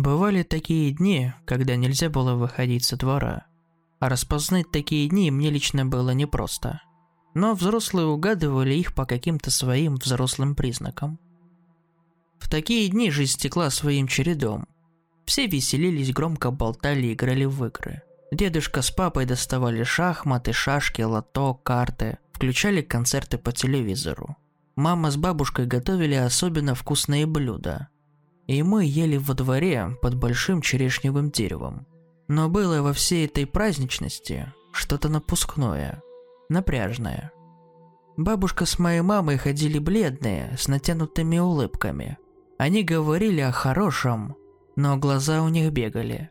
Бывали такие дни, когда нельзя было выходить со двора. А распознать такие дни мне лично было непросто. Но взрослые угадывали их по каким-то своим взрослым признакам. В такие дни жизнь текла своим чередом. Все веселились, громко болтали, играли в игры. Дедушка с папой доставали шахматы, шашки, лото, карты, включали концерты по телевизору. Мама с бабушкой готовили особенно вкусные блюда. И мы ели во дворе под большим черешневым деревом. Но было во всей этой праздничности что-то напускное, напряжное. Бабушка с моей мамой ходили бледные, с натянутыми улыбками. Они говорили о хорошем, но глаза у них бегали.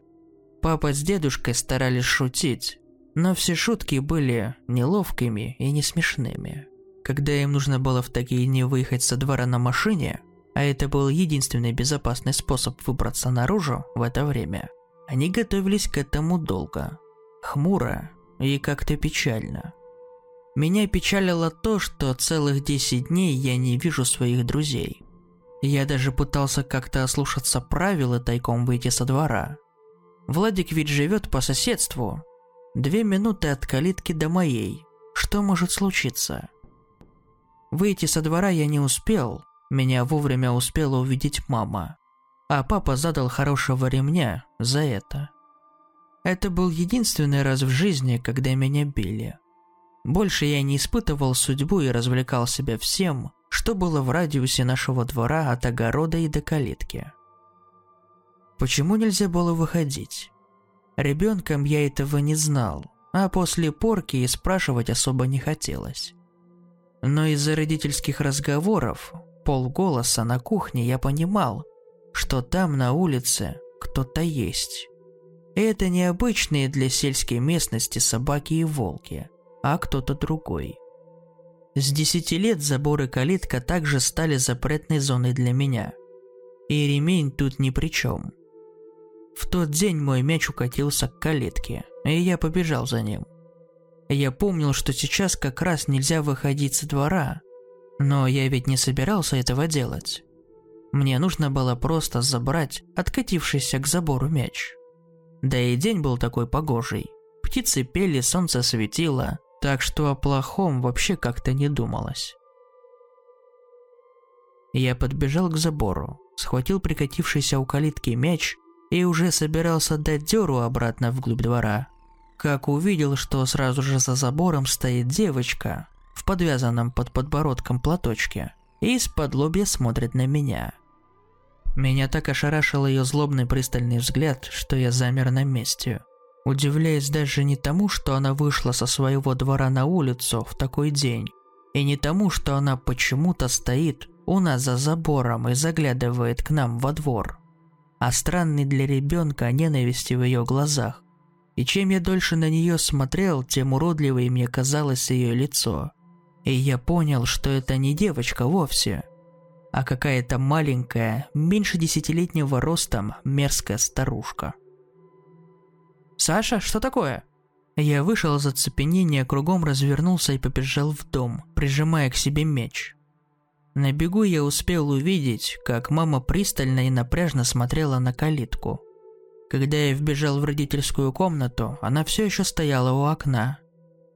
Папа с дедушкой старались шутить, но все шутки были неловкими и не смешными. Когда им нужно было в такие дни выехать со двора на машине, а это был единственный безопасный способ выбраться наружу в это время, они готовились к этому долго, хмуро и как-то печально. Меня печалило то, что целых 10 дней я не вижу своих друзей. Я даже пытался как-то ослушаться правил и тайком выйти со двора. Владик ведь живет по соседству, 2 минуты от калитки до моей. Что может случиться? Выйти со двора я не успел, меня вовремя успела увидеть мама, а папа задал хорошего ремня за это. Это был единственный раз в жизни, когда меня били. Больше я не испытывал судьбу и развлекал себя всем, что было в радиусе нашего двора от огорода и до калитки. Почему нельзя было выходить? Ребенком я этого не знал, а после порки и спрашивать особо не хотелось. Но из-за родительских разговоров полголоса на кухне я понимал, что там на улице кто-то есть. И это не обычные для сельской местности собаки и волки, а кто-то другой. С 10 лет забор и калитка также стали запретной зоной для меня. И ремень тут ни при чем. В тот день мой мяч укатился к калитке, и я побежал за ним. Я помнил, что сейчас как раз нельзя выходить со двора, но я ведь не собирался этого делать. Мне нужно было просто забрать откатившийся к забору мяч. Да и день был такой погожий. Птицы пели, солнце светило, так что о плохом вообще как-то не думалось. Я подбежал к забору, схватил прикатившийся у калитки мяч и уже собирался дать дёру обратно вглубь двора, как увидел, что сразу же за забором стоит девочка в подвязанном под подбородком платочке и исподлобья смотрит на меня. Меня так ошарашил ее злобный пристальный взгляд, что я замер на месте, удивляясь даже не тому, что она вышла со своего двора на улицу в такой день, и не тому, что она почему-то стоит у нас за забором и заглядывает к нам во двор, а странной для ребенка ненависти в ее глазах. И чем я дольше на нее смотрел, тем уродливее мне казалось ее лицо. И я понял, что это не девочка вовсе, а какая-то маленькая, меньше 10-летнего ростом, мерзкая старушка. «Саша, что такое?» Я вышел из оцепенения, кругом развернулся и побежал в дом, прижимая к себе меч. На бегу я успел увидеть, как мама пристально и напряжно смотрела на калитку. Когда я вбежал в родительскую комнату, она все еще стояла у окна.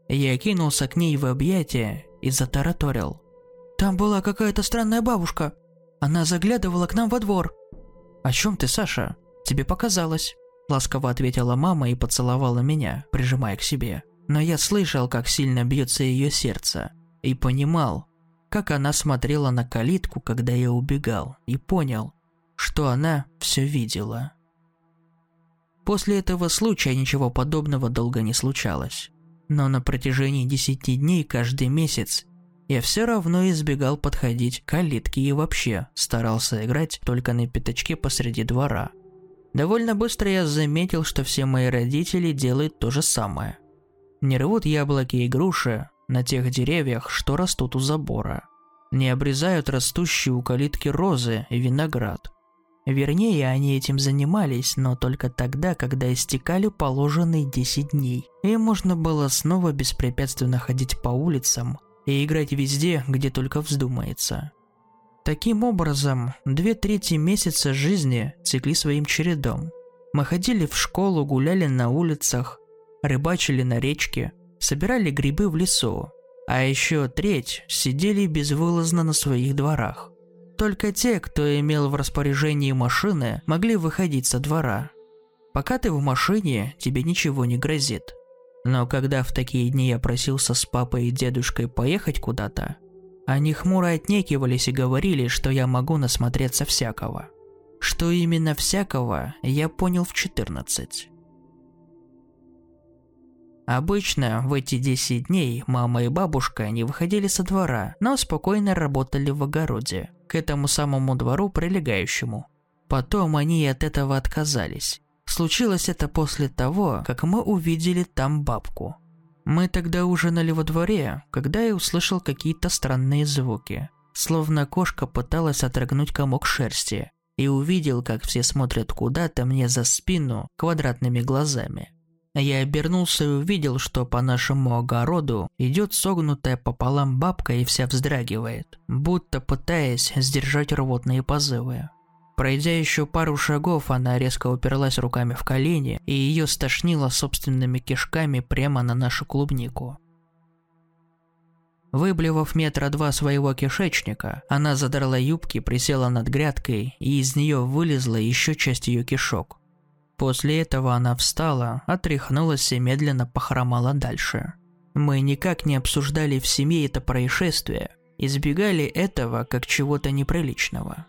Я кинулся к ней в объятия и затараторил. «Там была какая-то странная бабушка. Она заглядывала к нам во двор». «О чем ты, Саша? Тебе показалось», — ласково ответила мама и поцеловала меня, прижимая к себе. Но я слышал, как сильно бьется ее сердце, и понимал, как она смотрела на калитку, когда я убегал, и понял, что она все видела. После этого случая ничего подобного долго не случалось, но на протяжении 10 дней каждый месяц я все равно избегал подходить к калитке и вообще старался играть только на пятачке посреди двора. Довольно быстро я заметил, что все мои родители делают то же самое. Не рвут яблоки и груши на тех деревьях, что растут у забора. Не обрезают растущие у калитки розы и виноград. Вернее, они этим занимались, но только тогда, когда истекали положенные 10 дней. И можно было снова беспрепятственно ходить по улицам и играть везде, где только вздумается. Таким образом, 2/3 месяца жизни текли своим чередом. Мы ходили в школу, гуляли на улицах, рыбачили на речке, собирали грибы в лесу, а еще 1/3 сидели безвылазно на своих дворах. Только те, кто имел в распоряжении машины, могли выходить со двора. Пока ты в машине, тебе ничего не грозит. Но когда в такие дни я просился с папой и дедушкой поехать куда-то, они хмуро отнекивались и говорили, что я могу насмотреться всякого. Что именно всякого, я понял в 14. Обычно в эти 10 дней мама и бабушка не выходили со двора, но спокойно работали в огороде, к этому самому двору прилегающему. Потом они от этого отказались. Случилось это после того, как мы увидели там бабку. Мы тогда ужинали во дворе, когда я услышал какие-то странные звуки. Словно кошка пыталась отрыгнуть комок шерсти. И увидел, как все смотрят куда-то мне за спину квадратными глазами. Я обернулся и увидел, что по нашему огороду идет согнутая пополам бабка и вся вздрагивает, будто пытаясь сдержать рвотные позывы. Пройдя еще пару шагов, она резко уперлась руками в колени, и ее стошнило собственными кишками прямо на нашу клубнику. Выблевав 2 метра своего кишечника, она задрала юбки, присела над грядкой, и из нее вылезла еще часть ее кишок. После этого она встала, отряхнулась и медленно похромала дальше. Мы никак не обсуждали в семье это происшествие, избегали этого как чего-то неприличного.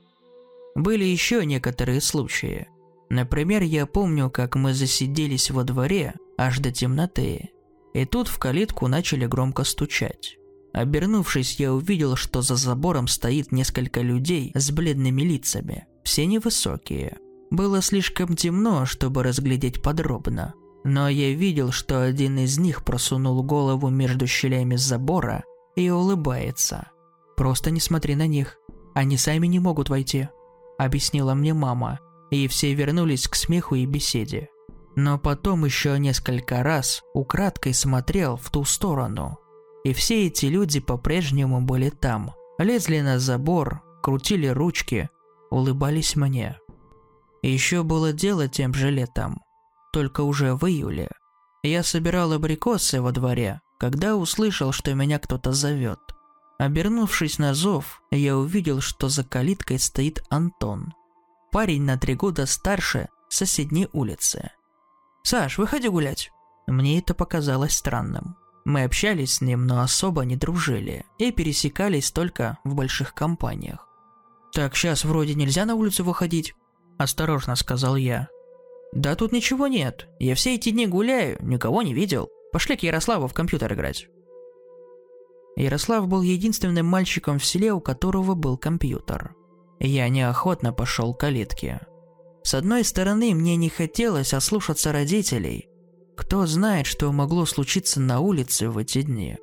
Были еще некоторые случаи. Например, я помню, как мы засиделись во дворе аж до темноты, и тут в калитку начали громко стучать. Обернувшись, я увидел, что за забором стоит несколько людей с бледными лицами, все невысокие. Было слишком темно, чтобы разглядеть подробно, но я видел, что один из них просунул голову между щелями забора и улыбается. «Просто не смотри на них, они сами не могут войти», – объяснила мне мама, и все вернулись к смеху и беседе. Но потом еще несколько раз украдкой смотрел в ту сторону. И все эти люди по-прежнему были там, лезли на забор, крутили ручки, улыбались мне. Еще было дело тем же летом, только уже в июле. Я собирал абрикосы во дворе, когда услышал, что меня кто-то зовет. Обернувшись на зов, я увидел, что за калиткой стоит Антон. Парень на 3 года старше, с соседней улицы. «Саш, выходи гулять!» Мне это показалось странным. Мы общались с ним, но особо не дружили и пересекались только в больших компаниях. «Так, сейчас вроде нельзя на улицу выходить», – осторожно сказал я. «Да тут ничего нет, я все эти дни гуляю, никого не видел. Пошли к Ярославу в компьютер играть». Ярослав был единственным мальчиком в селе, у которого был компьютер. Я неохотно пошел к калитке. С одной стороны, мне не хотелось ослушаться родителей. Кто знает, что могло случиться на улице в эти дни.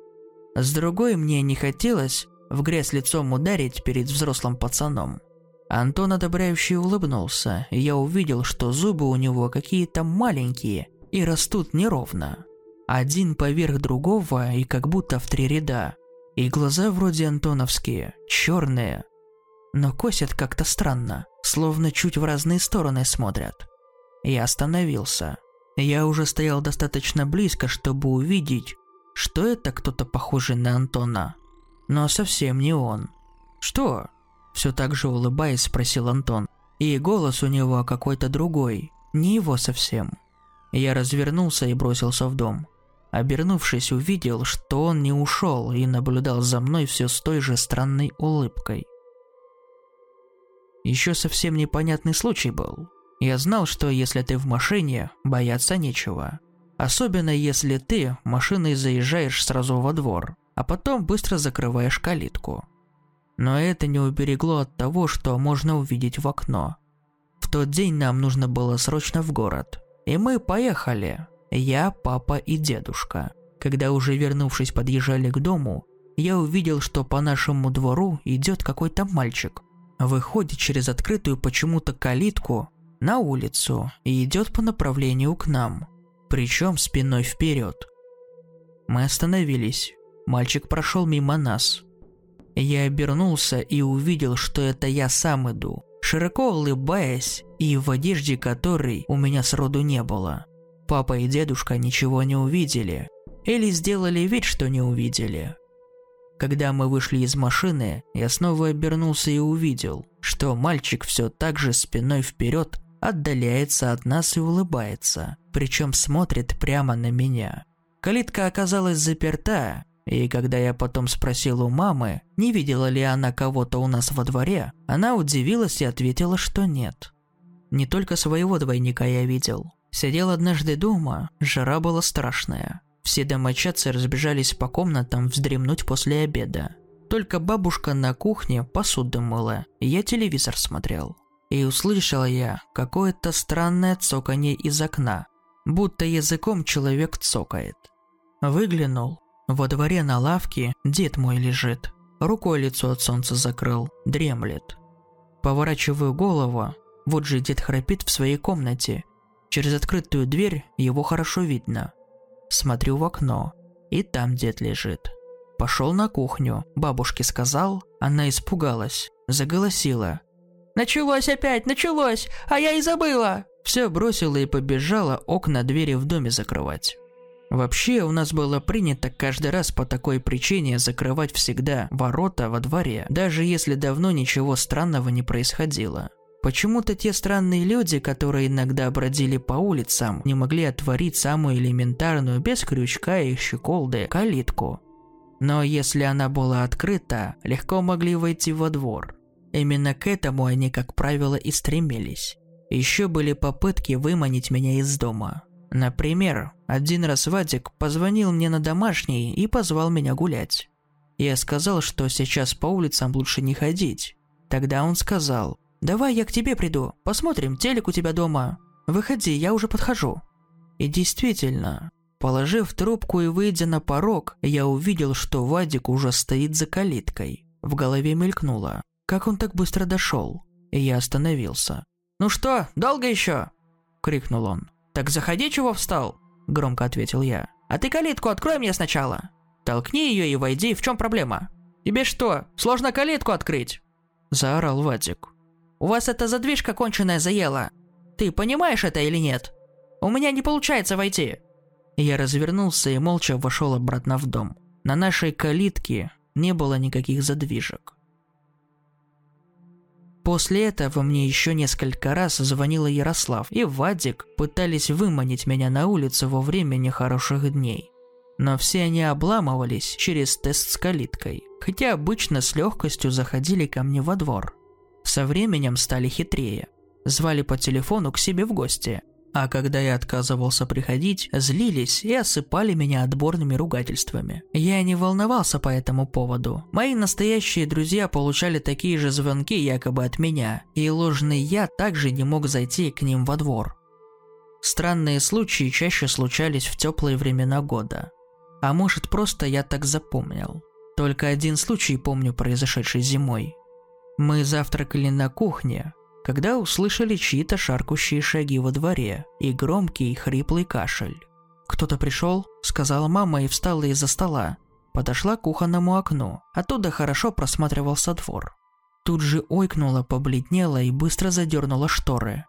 С другой, мне не хотелось в грязь лицом ударить перед взрослым пацаном. Антон одобряюще улыбнулся, и я увидел, что зубы у него какие-то маленькие и растут неровно. Один поверх другого и как будто в 3 ряда. И глаза вроде антоновские, черные, но косят как-то странно, словно чуть в разные стороны смотрят. Я остановился. Я уже стоял достаточно близко, чтобы увидеть, что это кто-то похожий на Антона. Но совсем не он. «Что?» – все так же улыбаясь спросил Антон. И голос у него какой-то другой, не его совсем. Я развернулся и бросился в дом. Обернувшись, увидел, что он не ушел и наблюдал за мной все с той же странной улыбкой. Еще совсем непонятный случай был. Я знал, что если ты в машине, бояться нечего. Особенно если ты машиной заезжаешь сразу во двор, а потом быстро закрываешь калитку. Но это не уберегло от того, что можно увидеть в окно. В тот день нам нужно было срочно в город. И мы поехали. Я, папа и дедушка. Когда уже вернувшись подъезжали к дому, я увидел, что по нашему двору идет какой-то мальчик. Выходит через открытую почему-то калитку на улицу и идет по направлению к нам, причем спиной вперед. Мы остановились. Мальчик прошел мимо нас. Я обернулся и увидел, что это я сам иду, широко улыбаясь и в одежде которой у меня сроду не было. Папа и дедушка ничего не увидели, или сделали вид, что не увидели. Когда мы вышли из машины, я снова обернулся и увидел, что мальчик все так же спиной вперед отдаляется от нас и улыбается, причем смотрит прямо на меня. Калитка оказалась заперта, и когда я потом спросил у мамы, не видела ли она кого-то у нас во дворе, она удивилась и ответила, что нет. Не только своего двойника я видел. Сидел однажды дома, жара была страшная. Все домочадцы разбежались по комнатам вздремнуть после обеда. Только бабушка на кухне посуду мыла, и я телевизор смотрел. И услышал я какое-то странное цоканье из окна, будто языком человек цокает. Выглянул. Во дворе на лавке дед мой лежит, рукой лицо от солнца закрыл, дремлет. Поворачиваю голову, вот же дед храпит в своей комнате. Через открытую дверь его хорошо видно. Смотрю в окно, и там дед лежит. Пошел на кухню, бабушке сказал, она испугалась, заголосила. «Началось опять, началось, а я и забыла!» Все бросила и побежала окна двери в доме закрывать. Вообще, у нас было принято каждый раз по такой причине закрывать всегда ворота во дворе, даже если давно ничего странного не происходило. Почему-то те странные люди, которые иногда бродили по улицам, не могли отворить самую элементарную, без крючка и щеколды, калитку. Но если она была открыта, легко могли войти во двор. Именно к этому они, как правило, и стремились. Еще были попытки выманить меня из дома. Например, один раз Вадик позвонил мне на домашний и позвал меня гулять. Я сказал, что сейчас по улицам лучше не ходить. Тогда он сказал: «Давай я к тебе приду, посмотрим телек у тебя дома. Выходи, я уже подхожу». И действительно, положив трубку и выйдя на порог, я увидел, что Вадик уже стоит за калиткой. В голове мелькнуло: как он так быстро дошел? И я остановился. «Ну что, долго еще?» – крикнул он. «Так заходи, чего встал?» – громко ответил я. «А ты калитку открой мне сначала. Толкни ее и войди, в чем проблема?» «Тебе что, сложно калитку открыть?» – заорал Вадик. «У вас эта задвижка конченая заела. Ты понимаешь это или нет? У меня не получается войти». Я развернулся и молча вошел обратно в дом. На нашей калитке не было никаких задвижек. После этого мне еще несколько раз звонила Ярослав и Вадик, пытались выманить меня на улицу во время нехороших дней. Но все они обламывались через тест с калиткой, хотя обычно с легкостью заходили ко мне во двор. Со временем стали хитрее. Звали по телефону к себе в гости. А когда я отказывался приходить, злились и осыпали меня отборными ругательствами. Я не волновался по этому поводу. Мои настоящие друзья получали такие же звонки якобы от меня, и ложный я также не мог зайти к ним во двор. Странные случаи чаще случались в теплые времена года. А может, просто я так запомнил. Только один случай помню, произошедший зимой. Мы завтракали на кухне, когда услышали чьи-то шаркающие шаги во дворе и громкий хриплый кашель. «Кто-то пришел», — сказала мама и встала из-за стола. Подошла к кухонному окну, оттуда хорошо просматривался двор. Тут же ойкнула, побледнела и быстро задернула шторы.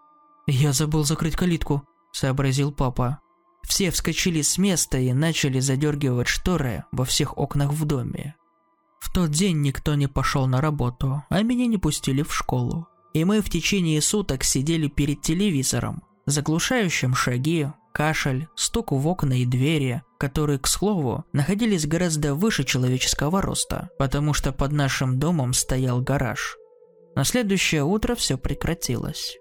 «Я забыл закрыть калитку», — сообразил папа. Все вскочили с места и начали задергивать шторы во всех окнах в доме. В тот день никто не пошел на работу, а меня не пустили в школу. И мы в течение суток сидели перед телевизором, заглушающим шаги, кашель, стук в окна и двери, которые, к слову, находились гораздо выше человеческого роста, потому что под нашим домом стоял гараж. На следующее утро все прекратилось.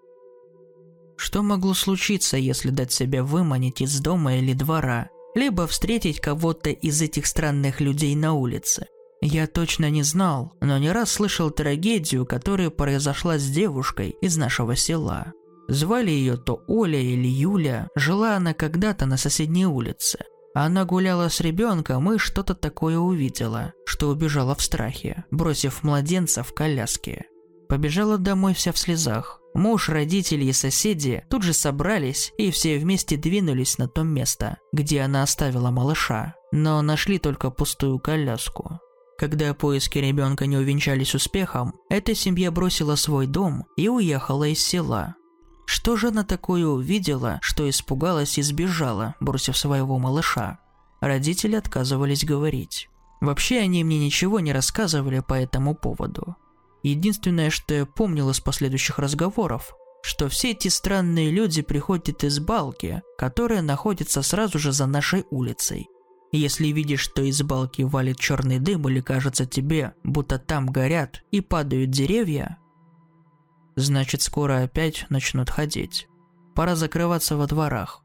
Что могло случиться, если дать себя выманить из дома или двора, либо встретить кого-то из этих странных людей на улице? Я точно не знал, но не раз слышал трагедию, которая произошла с девушкой из нашего села. Звали ее то Оля или Юля, жила она когда-то на соседней улице. Она гуляла с ребенком и что-то такое увидела, что убежала в страхе, бросив младенца в коляске. Побежала домой вся в слезах. Муж, родители и соседи тут же собрались и все вместе двинулись на то место, где она оставила малыша, но нашли только пустую коляску. Когда поиски ребенка не увенчались успехом, эта семья бросила свой дом и уехала из села. Что же она такое увидела, что испугалась и сбежала, бросив своего малыша? Родители отказывались говорить. Вообще они мне ничего не рассказывали по этому поводу. Единственное, что я помнил из последующих разговоров, что все эти странные люди приходят из балки, которая находится сразу же за нашей улицей. Если видишь, что из балки валит черный дым или кажется тебе, будто там горят и падают деревья, значит скоро опять начнут ходить. Пора закрываться во дворах.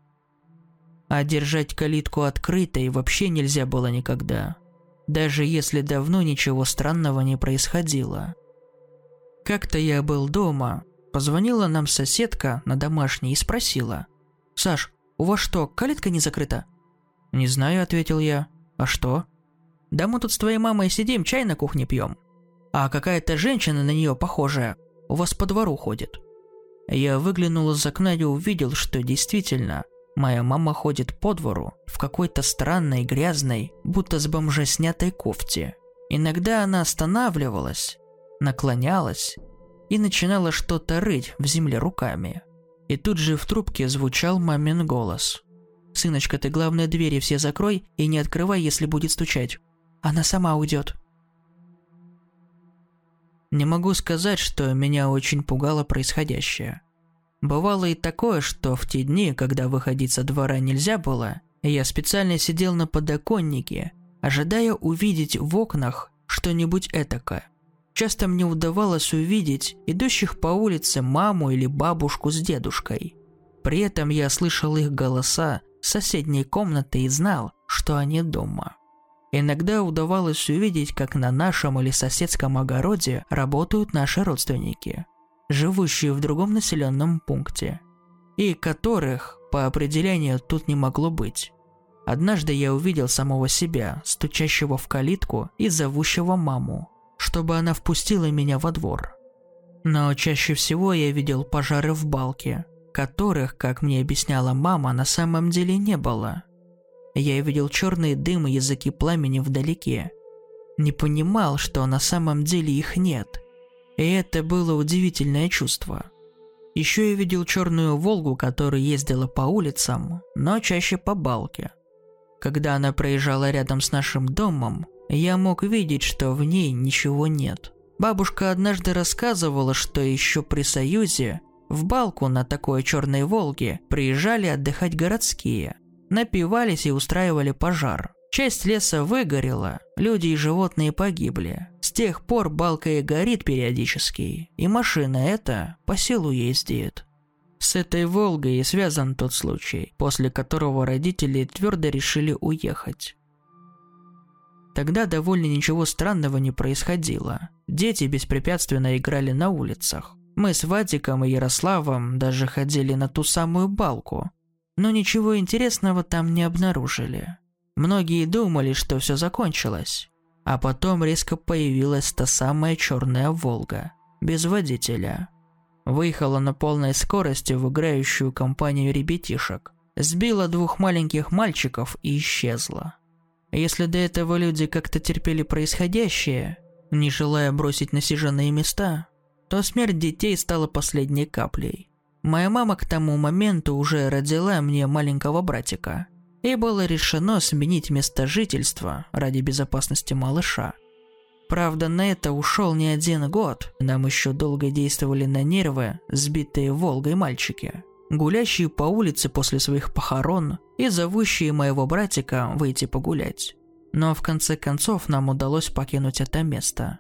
А держать калитку открытой вообще нельзя было никогда, даже если давно ничего странного не происходило. Как-то я был дома, позвонила нам соседка на домашний и спросила: «Саш, у вас что, калитка не закрыта?» «Не знаю», — ответил я. «А что?» «Да мы тут с твоей мамой сидим, чай на кухне пьем. А какая-то женщина на нее похожая у вас по двору ходит». Я выглянул из окна и увидел, что действительно моя мама ходит по двору в какой-то странной, грязной, будто с бомжа снятой кофте. Иногда она останавливалась, наклонялась и начинала что-то рыть в земле руками. И тут же в трубке звучал мамин голос: «Сыночка, ты, главное, двери все закрой и не открывай, если будет стучать. Она сама уйдет». Не могу сказать, что меня очень пугало происходящее. Бывало и такое, что в те дни, когда выходить со двора нельзя было, я специально сидел на подоконнике, ожидая увидеть в окнах что-нибудь этакое. Часто мне удавалось увидеть идущих по улице маму или бабушку с дедушкой. При этом я слышал их голоса с соседней комнаты и знал, что они дома. Иногда удавалось увидеть, как на нашем или соседском огороде работают наши родственники, живущие в другом населенном пункте, и которых, по определению, тут не могло быть. Однажды я увидел самого себя, стучащего в калитку и зовущего маму, чтобы она впустила меня во двор. Но чаще всего я видел пожары в балке, которых, как мне объясняла мама, на самом деле не было. Я видел черные дым и языки пламени вдалеке. Не понимал, что на самом деле их нет. И это было удивительное чувство. Еще я видел черную «Волгу», которая ездила по улицам, но чаще по балке. Когда она проезжала рядом с нашим домом, я мог видеть, что в ней ничего нет. Бабушка однажды рассказывала, что еще при Союзе в балку на такой черной «Волге» приезжали отдыхать городские, напивались и устраивали пожар. Часть леса выгорела, люди и животные погибли. С тех пор балка и горит периодически, и машина эта по селу ездит. С этой «Волгой» и связан тот случай, после которого родители твердо решили уехать. Тогда довольно ничего странного не происходило. Дети беспрепятственно играли на улицах. Мы с Вадиком и Ярославом даже ходили на ту самую балку, но ничего интересного там не обнаружили. Многие думали, что все закончилось, а потом резко появилась та самая черная «Волга», без водителя. Выехала на полной скорости в играющую компанию ребятишек, сбила двух маленьких мальчиков и исчезла. Если до этого люди как-то терпели происходящее, не желая бросить насиженные места, то смерть детей стала последней каплей. Моя мама к тому моменту уже родила мне маленького братика, и было решено сменить место жительства ради безопасности малыша. Правда, на это ушел не один год, нам еще долго действовали на нервы сбитые «Волгой» мальчики, гулящие по улице после своих похорон и зовущие моего братика выйти погулять. Но в конце концов нам удалось покинуть это место.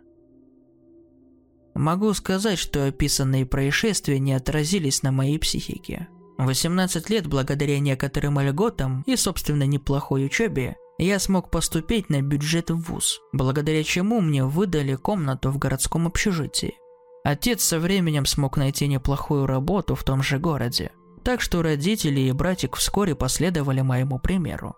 Могу сказать, что описанные происшествия не отразились на моей психике. В 18 лет, благодаря некоторым льготам и, собственно, неплохой учебе, я смог поступить на бюджет в вуз, благодаря чему мне выдали комнату в городском общежитии. Отец со временем смог найти неплохую работу в том же городе, так что родители и братик вскоре последовали моему примеру.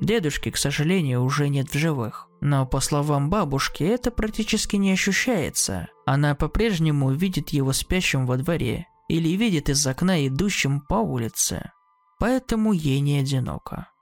Дедушки, к сожалению, уже нет в живых. Но, по словам бабушки, это практически не ощущается. Она по-прежнему видит его спящим во дворе или видит из окна идущим по улице. Поэтому ей не одиноко.